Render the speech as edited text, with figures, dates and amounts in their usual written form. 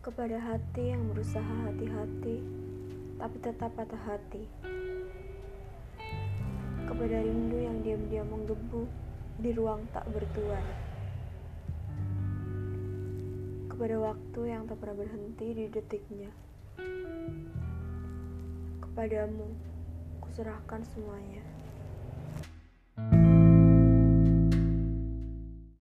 kepada hati yang berusaha hati-hati tapi tetap patah hati, kepada rindu yang diam-diam menggebu di ruang tak bertuan, kepada waktu yang tak pernah berhenti di detiknya. Kepadamu kuserahkan semuanya.